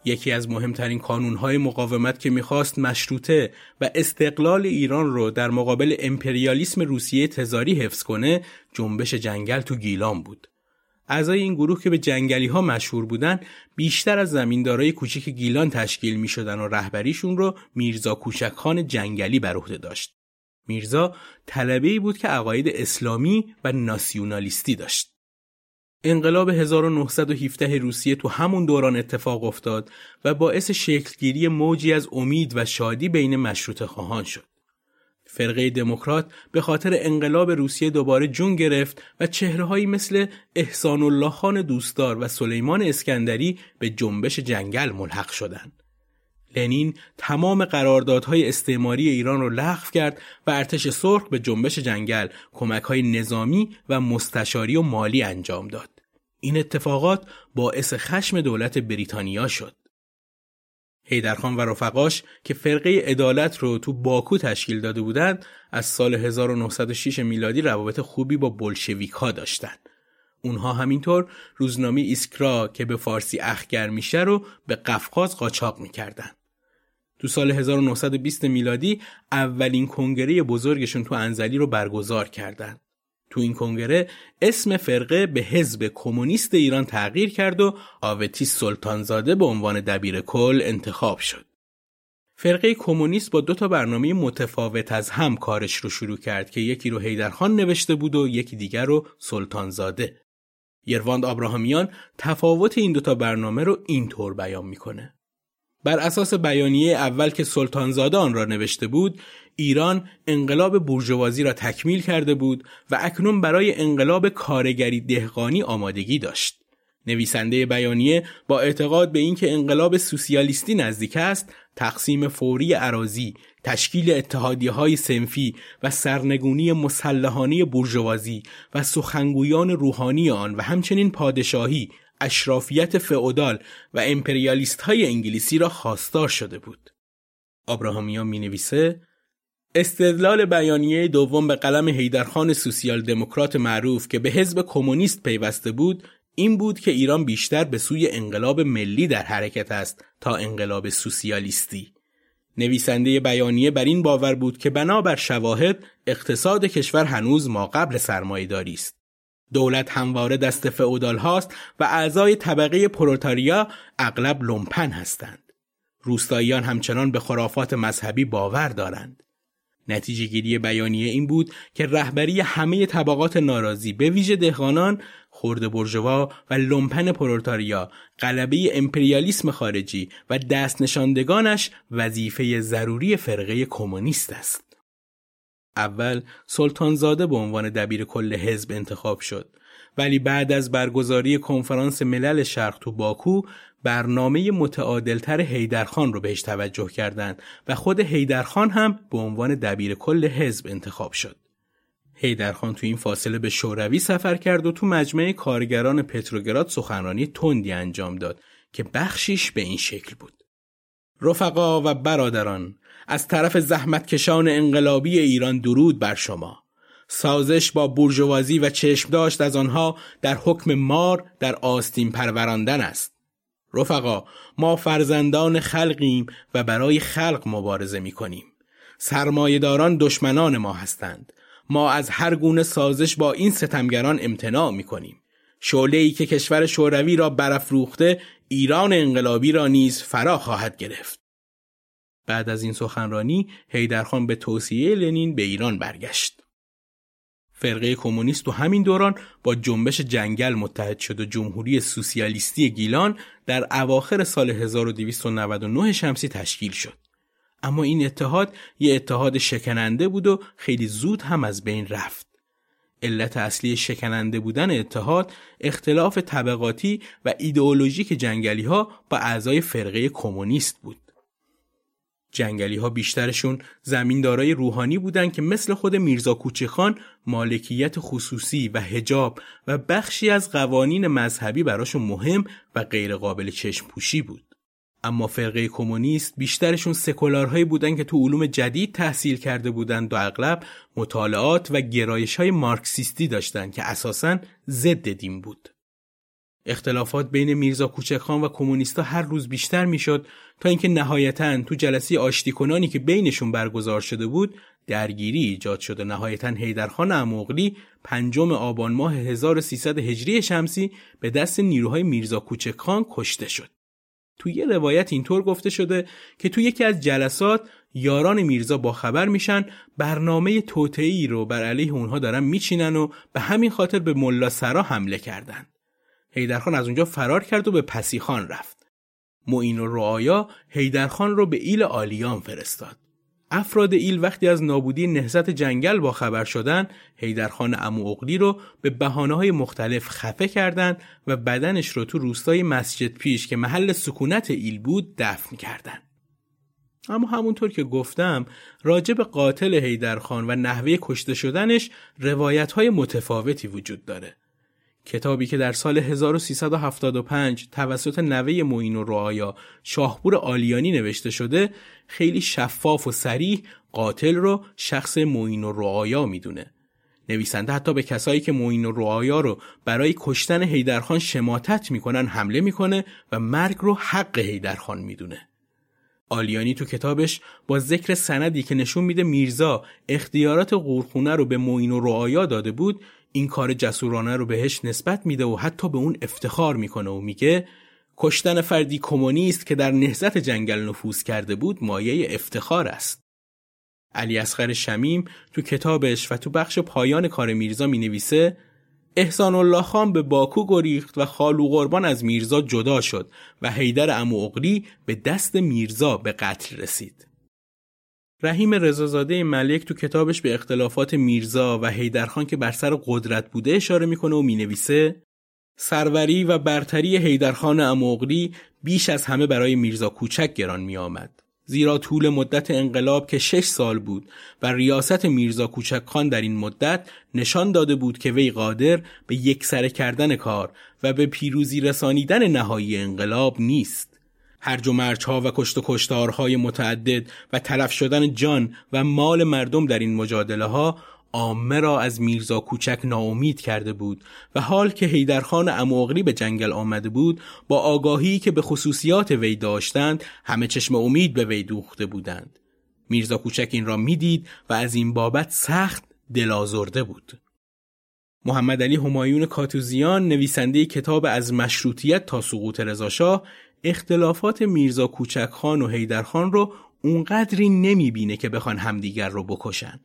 یکی از مهمترین کانونهای مقاومت که میخواست مشروطه و استقلال ایران رو در مقابل امپریالیسم روسیه تزاری حفظ کنه، جنبش جنگل تو گیلان بود. اعضای این گروه که به جنگلی‌ها مشهور بودن، بیشتر از زمیندارای کوچک گیلان تشکیل میشدن و رهبریشون رو میرزا کوچک خان جنگلی بر عهده داشت. میرزا طلبه‌ای بود که عقاید اسلامی و ناسیونالیستی داشت. انقلاب 1917 روسیه تو همون دوران اتفاق افتاد و باعث شکلگیری موجی از امید و شادی بین مشروطه خواهان شد. فرقه دموکرات به خاطر انقلاب روسیه دوباره جون گرفت و چهره‌هایی مثل احسان الله خان دوستدار و سلیمان اسکندری به جنبش جنگل ملحق شدند. لنین تمام قراردادهای استعماری ایران را لغو کرد و ارتش سرخ به جنبش جنگل کمک‌های نظامی و مستشاری و مالی انجام داد. این اتفاقات باعث خشم دولت بریتانیا شد. حیدرخان و رفقاش که فرقه عدالت رو تو باکو تشکیل داده بودند، از سال 1906 میلادی روابط خوبی با بلشویک‌ها داشتند. اونها همینطور روزنامه ایسکرا که به فارسی اخگر میشه رو به قفقاز قاچاق میکردن. تو سال 1920 میلادی اولین کنگره بزرگشون تو انزلی رو برگزار کردند. تو این کنگره اسم فرقه به حزب کمونیست ایران تغییر کرد و آوتی سلطانزاده به عنوان دبیر کل انتخاب شد. فرقه کمونیست با 2 برنامه متفاوت از هم کارش رو شروع کرد که یکی رو حیدرخان نوشته بود و یکی دیگر رو سلطانزاده. ایروان آبراهامیان تفاوت این 2 برنامه رو اینطور بیان میکنه. بر اساس بیانیه اول که سلطانزاده آن را نوشته بود، ایران انقلاب بورژوازی را تکمیل کرده بود و اکنون برای انقلاب کارگری دهقانی آمادگی داشت. نویسنده بیانیه با اعتقاد به اینکه انقلاب سوسیالیستی نزدیک است، تقسیم فوری اراضی، تشکیل اتحادیه‌های صنفی و سرنگونی مسلحانه بورژوازی و سخنگویان روحانی آن و همچنین پادشاهی، اشرافیت فئودال و امپریالیست‌های انگلیسی را خواستار شده بود. آبراهامیان می‌نویسه: استدلال بیانیه دوم به قلم حیدرخان سوسیال دموکرات معروف که به حزب کمونیست پیوسته بود، این بود که ایران بیشتر به سوی انقلاب ملی در حرکت است تا انقلاب سوسیالیستی. نویسنده بیانیه بر این باور بود که بنابر شواهد اقتصاد کشور هنوز ما قبل سرمایه‌داری است. دولت همواره دست فئودال هاست و اعضای طبقه پرولتاریا اغلب لومپن هستند. روستاییان همچنان به خرافات مذهبی باور دارند. نتیجه گیری بیانیه این بود که رهبری همه طبقات ناراضی به ویژه دهقانان، خرده بورژوا و لومپن پرولتاریا، غلبه امپریالیسم خارجی و دست نشاندگانش وظیفه ضروری فرقه کمونیست است. اول سلطانزاده به عنوان دبیر کل حزب انتخاب شد، ولی بعد از برگزاری کنفرانس ملل شرق تو باکو برنامه متعادلتر حیدرخان رو بهش توجه کردند و خود حیدرخان هم به عنوان دبیر کل حزب انتخاب شد. حیدرخان تو این فاصله به شوروی سفر کرد و تو مجمع کارگران پتروگراد سخنرانی تندی انجام داد که بخشیش به این شکل بود: رفقا و برادران، از طرف زحمتکشان انقلابی ایران درود بر شما. سازش با بورژوازی و چشم داشت از آنها در حکم مار در آستین پروراندن است. رفقا، ما فرزندان خلقیم و برای خلق مبارزه می کنیم. سرمایه‌داران دشمنان ما هستند. ما از هر گونه سازش با این ستمگران امتناع می کنیم. شعله‌ای که کشور شوروی را برافروخته، ایران انقلابی را نیز فرا خواهد گرفت. بعد از این سخنرانی، حیدرخان به توصیه لنین به ایران برگشت. فرقه کمونیست تو همین دوران با جنبش جنگل متحد شد و جمهوری سوسیالیستی گیلان در اواخر سال 1299 شمسی تشکیل شد. اما این اتحاد یه اتحاد شکننده بود و خیلی زود هم از بین رفت. علت اصلی شکننده بودن اتحاد اختلاف طبقاتی و ایدئولوژیک جنگلی‌ها با اعضای فرقه کمونیست بود. جنگلی‌ها بیشترشون زمیندارای روحانی بودند که مثل خود میرزا کوچیخان مالکیت خصوصی و حجاب و بخشی از قوانین مذهبی براشون مهم و غیر قابل چشم پوشی بود. اما فرقه کمونیست بیشترشون سکولارهایی بودند که تو علوم جدید تحصیل کرده بودند و اغلب مطالعات و گرایش‌های مارکسیستی داشتند که اساساً ضد دین بود. اختلافات بین میرزا کوچک‌خان و کمونیست‌ها هر روز بیشتر می‌شد تا اینکه نهایتاً تو جلسه آشتی‌کنانی که بینشون برگزار شده بود درگیری ایجاد شد و نهایتاً حیدرخان عمواوغلی 5 آبان ماه 1300 هجری شمسی به دست نیروهای میرزا کوچک‌خان کشته شد. توی یه روایت اینطور گفته شده که توی یکی از جلسات یاران میرزا با خبر میشن برنامه توطئه‌ای رو بر علیه اونها دارن میچینن و به همین خاطر به ملا سرا حمله کردن. حیدرخان از اونجا فرار کرد و به پسیخان رفت. معین الرعایا حیدرخان رو به ایل عالیان فرستاد. افراد ایل وقتی از نابودی نهضت جنگل با خبر شدن، حیدرخان عمواوغلی رو به بهانه‌های مختلف خفه کردند و بدنش رو تو روستای مسجد پیش که محل سکونت ایل بود دفن کردند. اما همونطور که گفتم، راجب قاتل حیدرخان و نحوه کشته شدنش روایت‌های متفاوتی وجود داره. کتابی که در سال 1375 توسط نوه معین الرعایا شاهپور عالیانی نوشته شده، خیلی شفاف و صریح قاتل رو شخص معین الرعایا میدونه. نویسنده حتی به کسایی که معین الرعایا رو برای کشتن حیدرخان شماتت میکنن حمله میکنه و مرگ رو حق حیدرخان میدونه. عالیانی تو کتابش با ذکر سندی که نشون میده میرزا اختیارات قورخونه رو به معین الرعایا داده بود، این کار جسورانه رو بهش نسبت میده و حتی به اون افتخار میکنه و میگه کشتن فردی کمونیست که در نهضت جنگل نفوذ کرده بود مایه افتخار است. علی اصغر شمیم تو کتابش و تو بخش پایان کار میرزا مینویسه احسان الله خان به باکو گریخت و خالو قربان از میرزا جدا شد و حیدر عمواوغلی به دست میرزا به قتل رسید. رحیم رضازاده ملک تو کتابش به اختلافات میرزا و حیدرخان که بر سر قدرت بوده اشاره میکنه و مینویسه سروری و برتری حیدرخان عمواوغلی بیش از همه برای میرزا کوچک گران می آمد. زیرا طول مدت انقلاب که 6 سال بود و ریاست میرزا کوچک خان در این مدت نشان داده بود که وی قادر به یکسره کردن کار و به پیروزی رسانیدن نهایی انقلاب نیست. هرج و مرج‌ها و کشت و کشتارهای متعدد و تلف شدن جان و مال مردم در این مجادله‌ها عامه را از میرزا کوچک ناامید کرده بود و حال که حیدرخان عمواوغلی به جنگل آمده بود، با آگاهی که به خصوصیات وی داشتند همه چشم امید به وی دوخته بودند. میرزا کوچک این را میدید و از این بابت سخت دل‌آزرده بود. محمد علی همایون کاتوزیان، نویسنده کتاب از مشروطیت تا سقوط رضاشاه، اختلافات میرزا کوچک خان و حیدرخان رو اونقدری نمیبینه که بخوان همدیگر رو بکشن.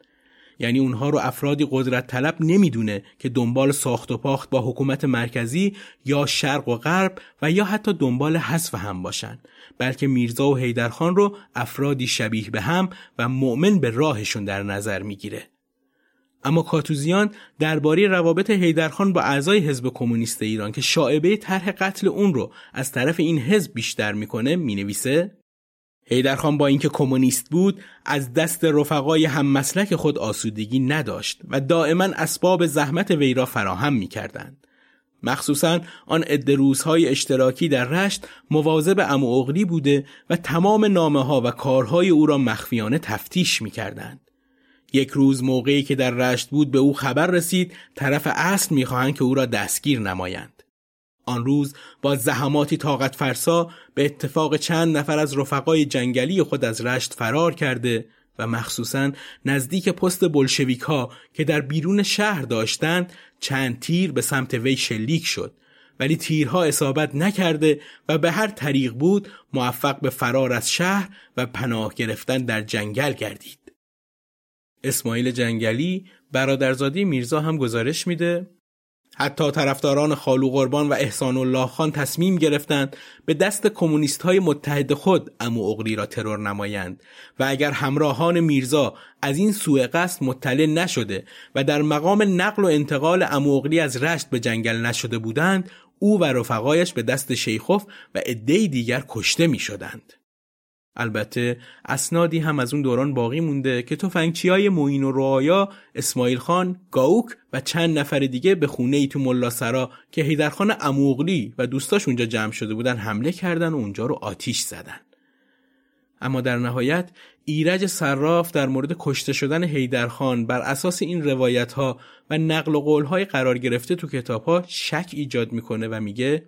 یعنی اونها رو افرادی قدرت طلب نمیدونه که دنبال ساخت و پاخت با حکومت مرکزی یا شرق و غرب و یا حتی دنبال حذف هم باشن، بلکه میرزا و حیدرخان رو افرادی شبیه به هم و مؤمن به راهشون در نظر میگیره. اما کاتوزیان درباره روابط حیدرخان با اعضای حزب کمونیست ایران که شائبه طرح قتل اون رو از طرف این حزب بیشتر میکنه مینویسه: حیدرخان با اینکه کمونیست بود از دست رفقای هم مسلک خود آسودگی نداشت و دائما اسباب زحمت وی را فراهم می‌کردند. مخصوصاً آن عده روزهای اشتراکی در رشت مواظب عمواوغلی بوده و تمام نامه‌ها و کارهای او را مخفیانه تفتیش می‌کردند. یک روز موقعی که در رشت بود به او خبر رسید طرف اصل می‌خواهند که او را دستگیر نمایند. آن روز با زحماتی طاقت فرسا به اتفاق چند نفر از رفقای جنگلی خود از رشت فرار کرده و مخصوصاً نزدیک پست بلشویک‌ها که در بیرون شهر داشتند چند تیر به سمت وی شلیک شد، ولی تیرها اصابت نکرده و به هر طریق بود موفق به فرار از شهر و پناه گرفتن در جنگل گردید. اسماعیل جنگلی، برادرزاده میرزا، هم گزارش میده: حتی طرفداران خالو قربان و احسان الله خان تصمیم گرفتند به دست کمونیست‌های متحد خود عمواوغلی را ترور نمایند و اگر همراهان میرزا از این سوء قصد مطلع نشده و در مقام نقل و انتقال عمواوغلی از رشت به جنگل نشده بودند، او و رفقایش به دست شیخوف و عده‌ای دیگر کشته می‌شدند. البته اسنادی هم از اون دوران باقی مونده که تفنگچیای معین و رعایا، اسماعیل خان، گاوک و چند نفر دیگه به خونه‌ای تو ملاسرا که حیدرخان عمواوغلی و دوستاش اونجا جمع شده بودن حمله کردن و اونجا رو آتیش زدن. اما در نهایت ایرج صراف در مورد کشته شدن حیدرخان بر اساس این روایت‌ها و نقل و قول‌های قرار گرفته تو کتاب‌ها شک ایجاد می‌کنه و میگه: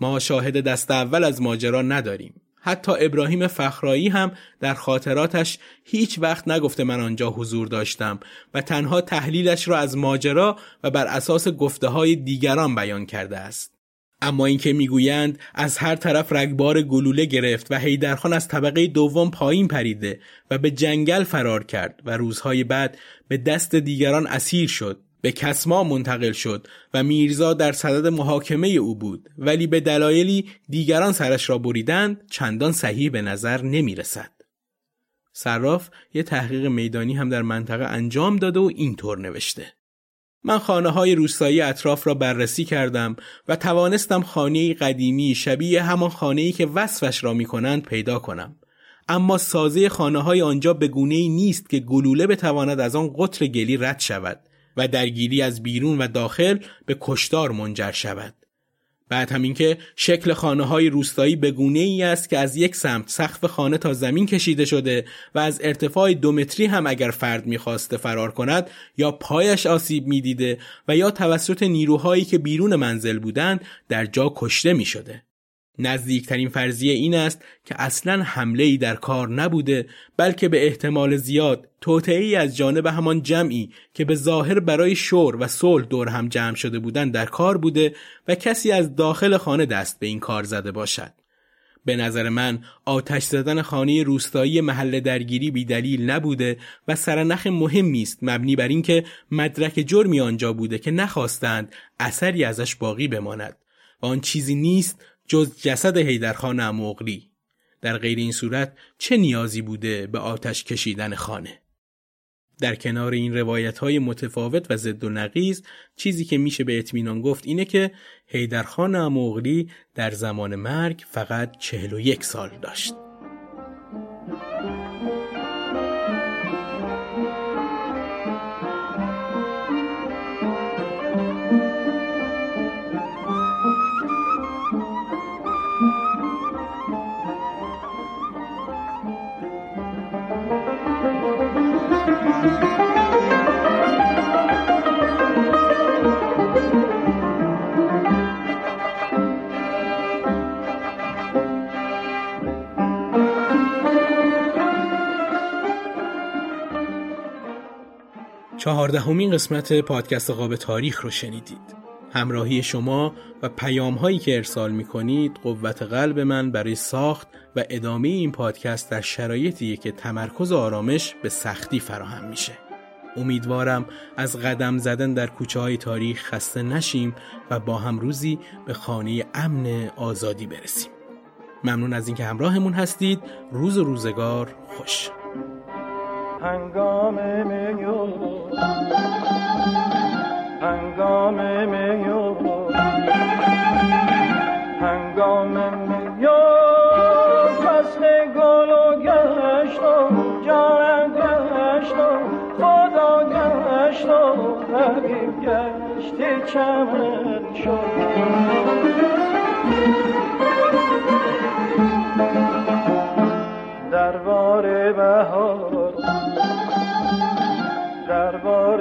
ما شاهد دست اول از ماجرا نداریم. حتی ابراهیم فخرایی هم در خاطراتش هیچ وقت نگفته من آنجا حضور داشتم و تنها تحلیلش را از ماجرا و بر اساس گفته‌های دیگران بیان کرده است. اما اینکه میگویند از هر طرف رگبار گلوله گرفت و حیدرخان از طبقه دوم پایین پریده و به جنگل فرار کرد و روزهای بعد به دست دیگران اسیر شد، به کسما منتقل شد و میرزا در صدد محاکمه او بود، ولی به دلایلی دیگران سرش را بریدند، چندان صحیح به نظر نمی رسد. صراف یه تحقیق میدانی هم در منطقه انجام داده و اینطور نوشته: من خانه های روستایی اطراف را بررسی کردم و توانستم خانه قدیمی شبیه همان خانه‌ای که وصفش را می کنند پیدا کنم، اما سازه خانه های آنجا به گونه‌ای نیست که گلوله بتواند از آن قطر گلی رد شود و درگیری از بیرون و داخل به کشتار منجر شود. بعد همین که شکل خانه‌های روستایی به گونه‌ای است که از یک سمت سقف خانه تا زمین کشیده شده و از ارتفاع 2 متری هم اگر فرد می‌خواسته فرار کند یا پایش آسیب می‌دیده و یا توسط نیروهایی که بیرون منزل بودند در جا کشته می‌شده. نزدیکترین فرضیه این است که اصلاً حمله‌ای در کار نبوده، بلکه به احتمال زیاد توطئه‌ای از جانب همان جمعی که به ظاهر برای شور و صلح دور هم جمع شده بودند در کار بوده و کسی از داخل خانه دست به این کار زده باشد. به نظر من آتش زدن خانه روستایی محل درگیری بی دلیل نبوده و سرنخ مهمی است مبنی بر اینکه مدرک جرمی آنجا بوده که نخواستند اثری ازش باقی بماند و آن چیزی نیست جز جسد حیدرخان عمواوغلی. در غیر این صورت چه نیازی بوده به آتش کشیدن خانه؟ در کنار این روایت‌های متفاوت و ضد و نقیض، چیزی که میشه به اطمینان گفت اینه که حیدرخان عمواوغلی در زمان مرگ فقط 41 سال داشت. 14مین قسمت پادکست قاب تاریخ رو شنیدید. همراهی شما و پیام‌هایی که ارسال می‌کنید قوت قلب من برای ساخت و ادامه این پادکست در شرایطیه که تمرکز و آرامش به سختی فراهم میشه. امیدوارم از قدم زدن در کوچه‌های تاریخ خسته نشیم و با هم روزی به خانه امن آزادی برسیم. ممنون از اینکه همراهمون هستید. روز و روزگار خوش. هنگام میان فصل گل و گشت و جانم گشت و خدا گشت و حبیب گشت چمن شد دربار بهار دربار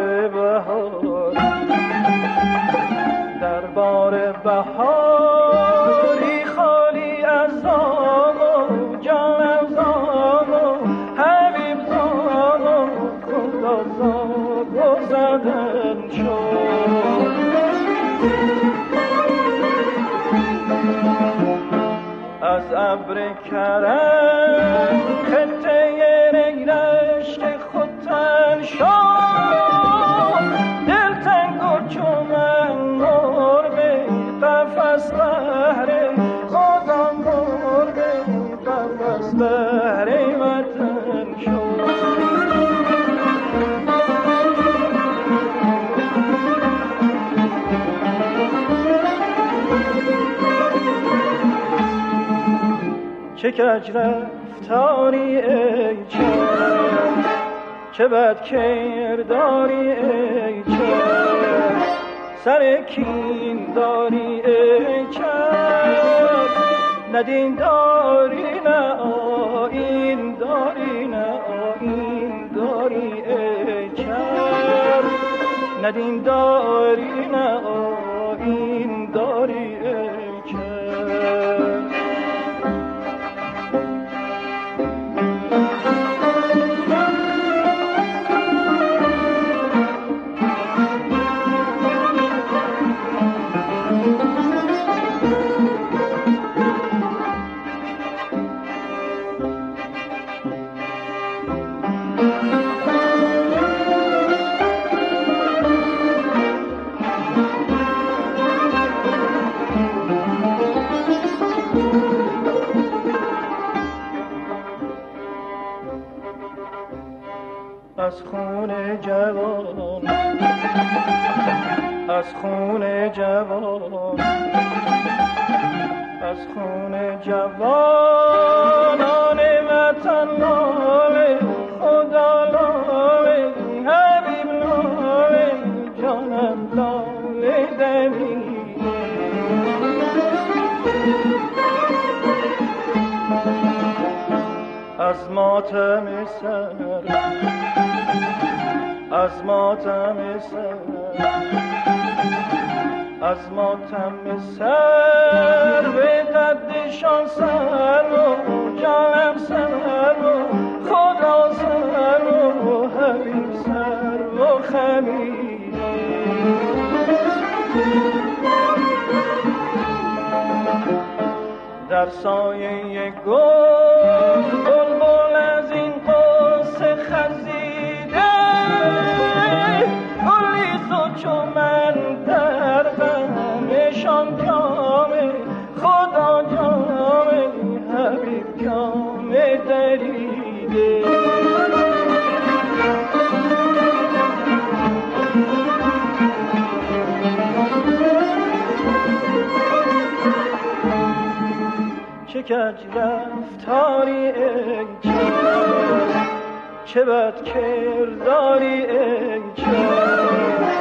بهاری خالی از دام و جانم زام و حبیب زام و خدا زام و زدن شد از عبر کرم خطه رگرشت خودتن شد چه کج رفتاری ای چشم، چه بد کرداری ای چشم، سر کین داری ای چشم، نه دین داری نه آیین داری نه آیین داری ای چشم، نه دین داری نه آیین داری ای چشم. از خون جوان آن وطن ناله خدا لاله حبیب لاله جانم لاله دمی از ماتم سر به قدشان سر و جانم سر و خدا سر و حبیب سر و خمید در سایه گل بلبل از این قصه خزیده گلیست و چون من در شام جامه خدا جامه حبیب جامه دریده چه کج رفتاری ای چشم، چه بد کرداری ای چشم،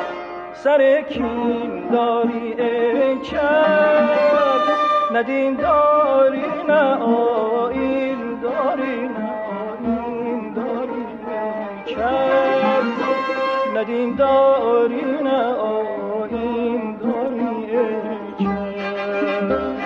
سر کیم داری ای چند ندین داری نه آیین داری نه آیین داری ای چند ندین داری نه آیین داری ای چند.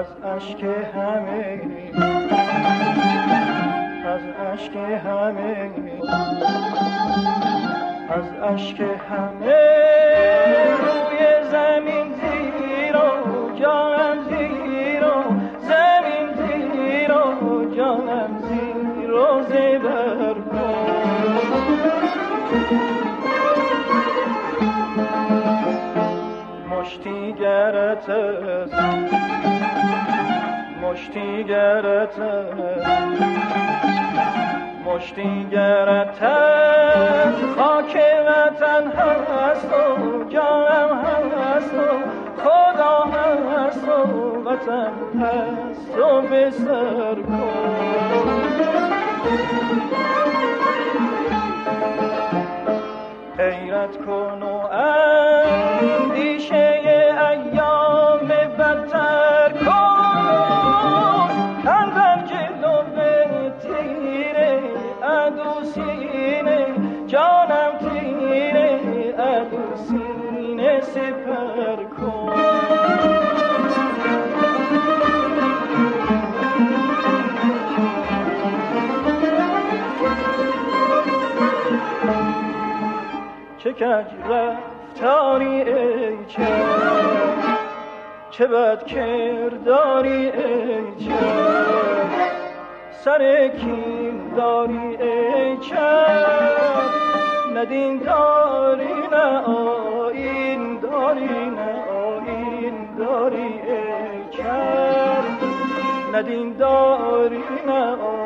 از اشک همه روی زمین زیرا جانم زیرا زمین زیرا جانم زیرا زبر کن مشتیگرت مشتیگرت مشتیگرت خاک وطن هست و جانم هست و خدا هست و وطن هست و به سر کن حیرت کن و اندیشه ایام بدتر کن جانم تیره ادو سینه سپر کن چه کج رفتاری ای چند چه بد کرداری ای چند سر کیم داری ای چند ندین داری نه آیین داری نه آیین داری ای چند ندین داری نه